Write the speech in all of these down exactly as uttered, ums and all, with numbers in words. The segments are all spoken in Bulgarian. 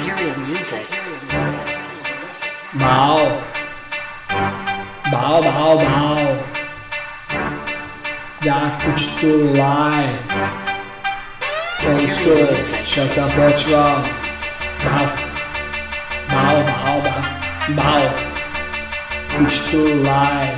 Imperial music. Mao. Bao bao bao. Ga kучиту лай. Sounds good. Shut up, what's wrong? Bao. Bao bao bao. Bao. Kучиту лай.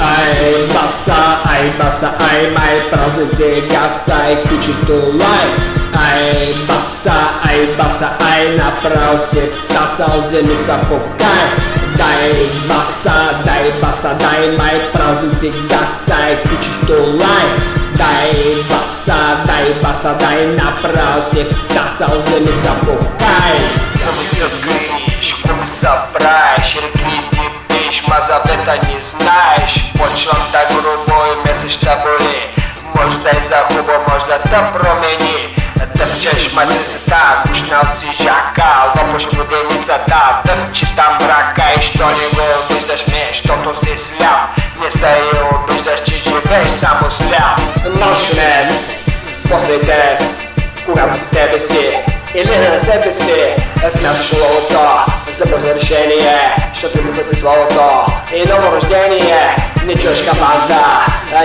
Ай, баса, ай, баса, ай, май, празници, гаса, ай, кучиту лай. Ай, баса, ай, баса, ай, направо си тасал, земи са покай. Дай баса, дай баса, дай, май, празници, гаса, ай, кучиту лай. Дай баса, дай баса, дай, направо си тасал, земи са покай. Хръми са гриш, хръми са праеш, реки ми пиш, ма завета не знаеш. Почвам да грубо и месеща боли, може да е за хубо, може да те промени. Дъвчеш мадицата, кушнал си жакал, лопаш воденицата, дъвчи там брака. И що не го обиждаш ме, щото си сляп, не се и обиждаш, че живееш само сляп. Нощнес, после днес, когато си тебе си или не на себе си, смяташ ловото за бързо решение, защото ти свати словото и ново рождение. Не чуеш капанта,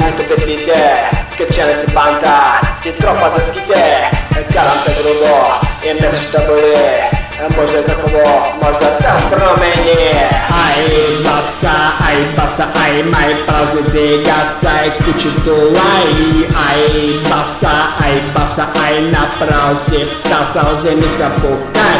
нито петлите, качена си панта, ти тропа дъстите. Карам те грубо и месеща боли, може да е хубаво, може да те промени. Ай, баса, ай, баса, ай, май, празници, гаса, ай, кучиту лай. Ай, баса, ай, баса, ай, направо си тасал, земи са покай.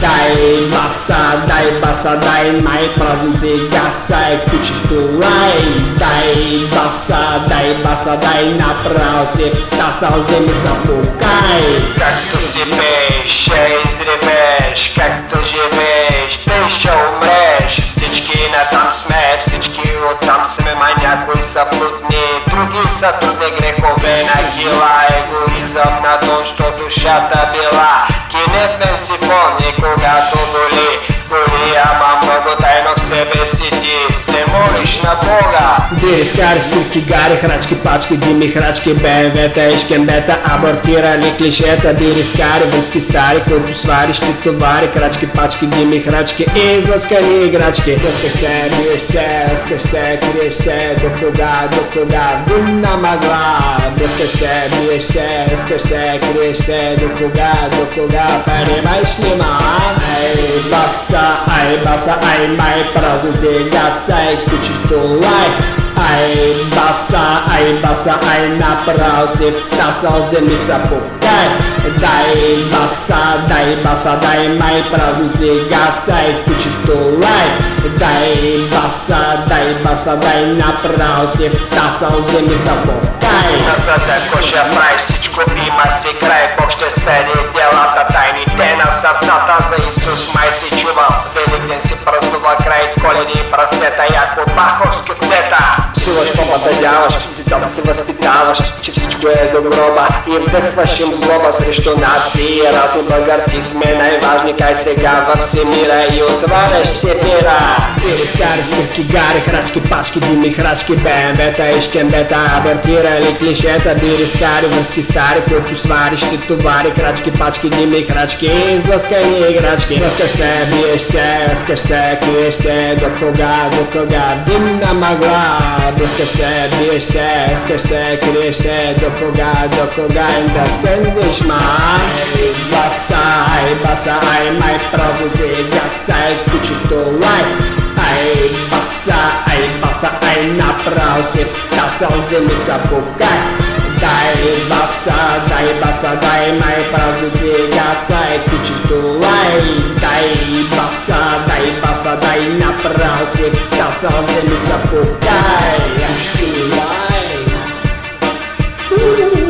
Дай баса, дай баса, дай, май, празници, гаса, ай, кучиту лай. Дай баса, дай баса, дай, направо си тасал, земи са покай. Както си пееш, ще изребеш, както живееш, ти ще умреш. Всички натам сме, всички оттам сме, май някои са плътни, други са трудни грехове на кила. Егоизъм на дон, що душата била кинефен сифон и когато боли, боли, ама много тайно в себе си ти се молиш на Бога. Дискари, спивки, гари, храчки, пачки, дими, храчки, бе ем ве-та и шкембета, абортирали клишета. Дискари, връзки стари, които свариш, ти товари, крачки, пачки, дими, храчки, излъскани играчки. Ръскаш се, биеш се, ръскаш се, криеш се, до кога, до кога, димна мъгла. Ръскаш се, биеш се, ръскаш се, криеш се, до кога, до кога, понимаеш нима? Ай, баса, ай, баса, ай, май, празници, гаса, ай, кучиту лай. Ай, баса, ай, баса, ай, направо си тасал, земи са покай. Дай баса, дай баса, дай, май, празници, гаса, ай, кучиту лай. Дай баса, дай баса, дай, направо си тасал, земи са покай. На съда коша праеш, всичко има си край, Бог ще седи делата, тайните на сърцата. За Исус май си чувал, Великден си празнува край Коледи и прасета, яко баховски в лета. Суваш, попата дяваш, децата си възпитаваш, че всичко е до гроба и вдъхваш им злоба срещу нации. Разни българти сме най-важни, кай сега във всемира и отваряш си пира. Дискари, спивки, гари, храчки, пачки, дими, храчки, бе ем ве-та и шкембета, абортирали клишета. Дискари, връзки стари, които свариш, ти товари, крачки, пачки, дими, храчки, излъскани играчки. Ръскаш се, биеш се, ръскаш се, криеш се, до кога, до кога, димна мъгла. Ръскаш се, биеш се, ръскаш се, криеш се, до кога, до кога, им да стендиш май. Ай, баса, ай, баса, ай, май, празници, гаса, ай, кучиту лай. Ай, баса, ай, баса, ай, направо си тасал, земи са покай. Дай баса, дай баса, дай, май, празници, гаса, ай, кучиту лай. Дай баса, дай баса, дай, направо си тасал, земи са покай. Ooh.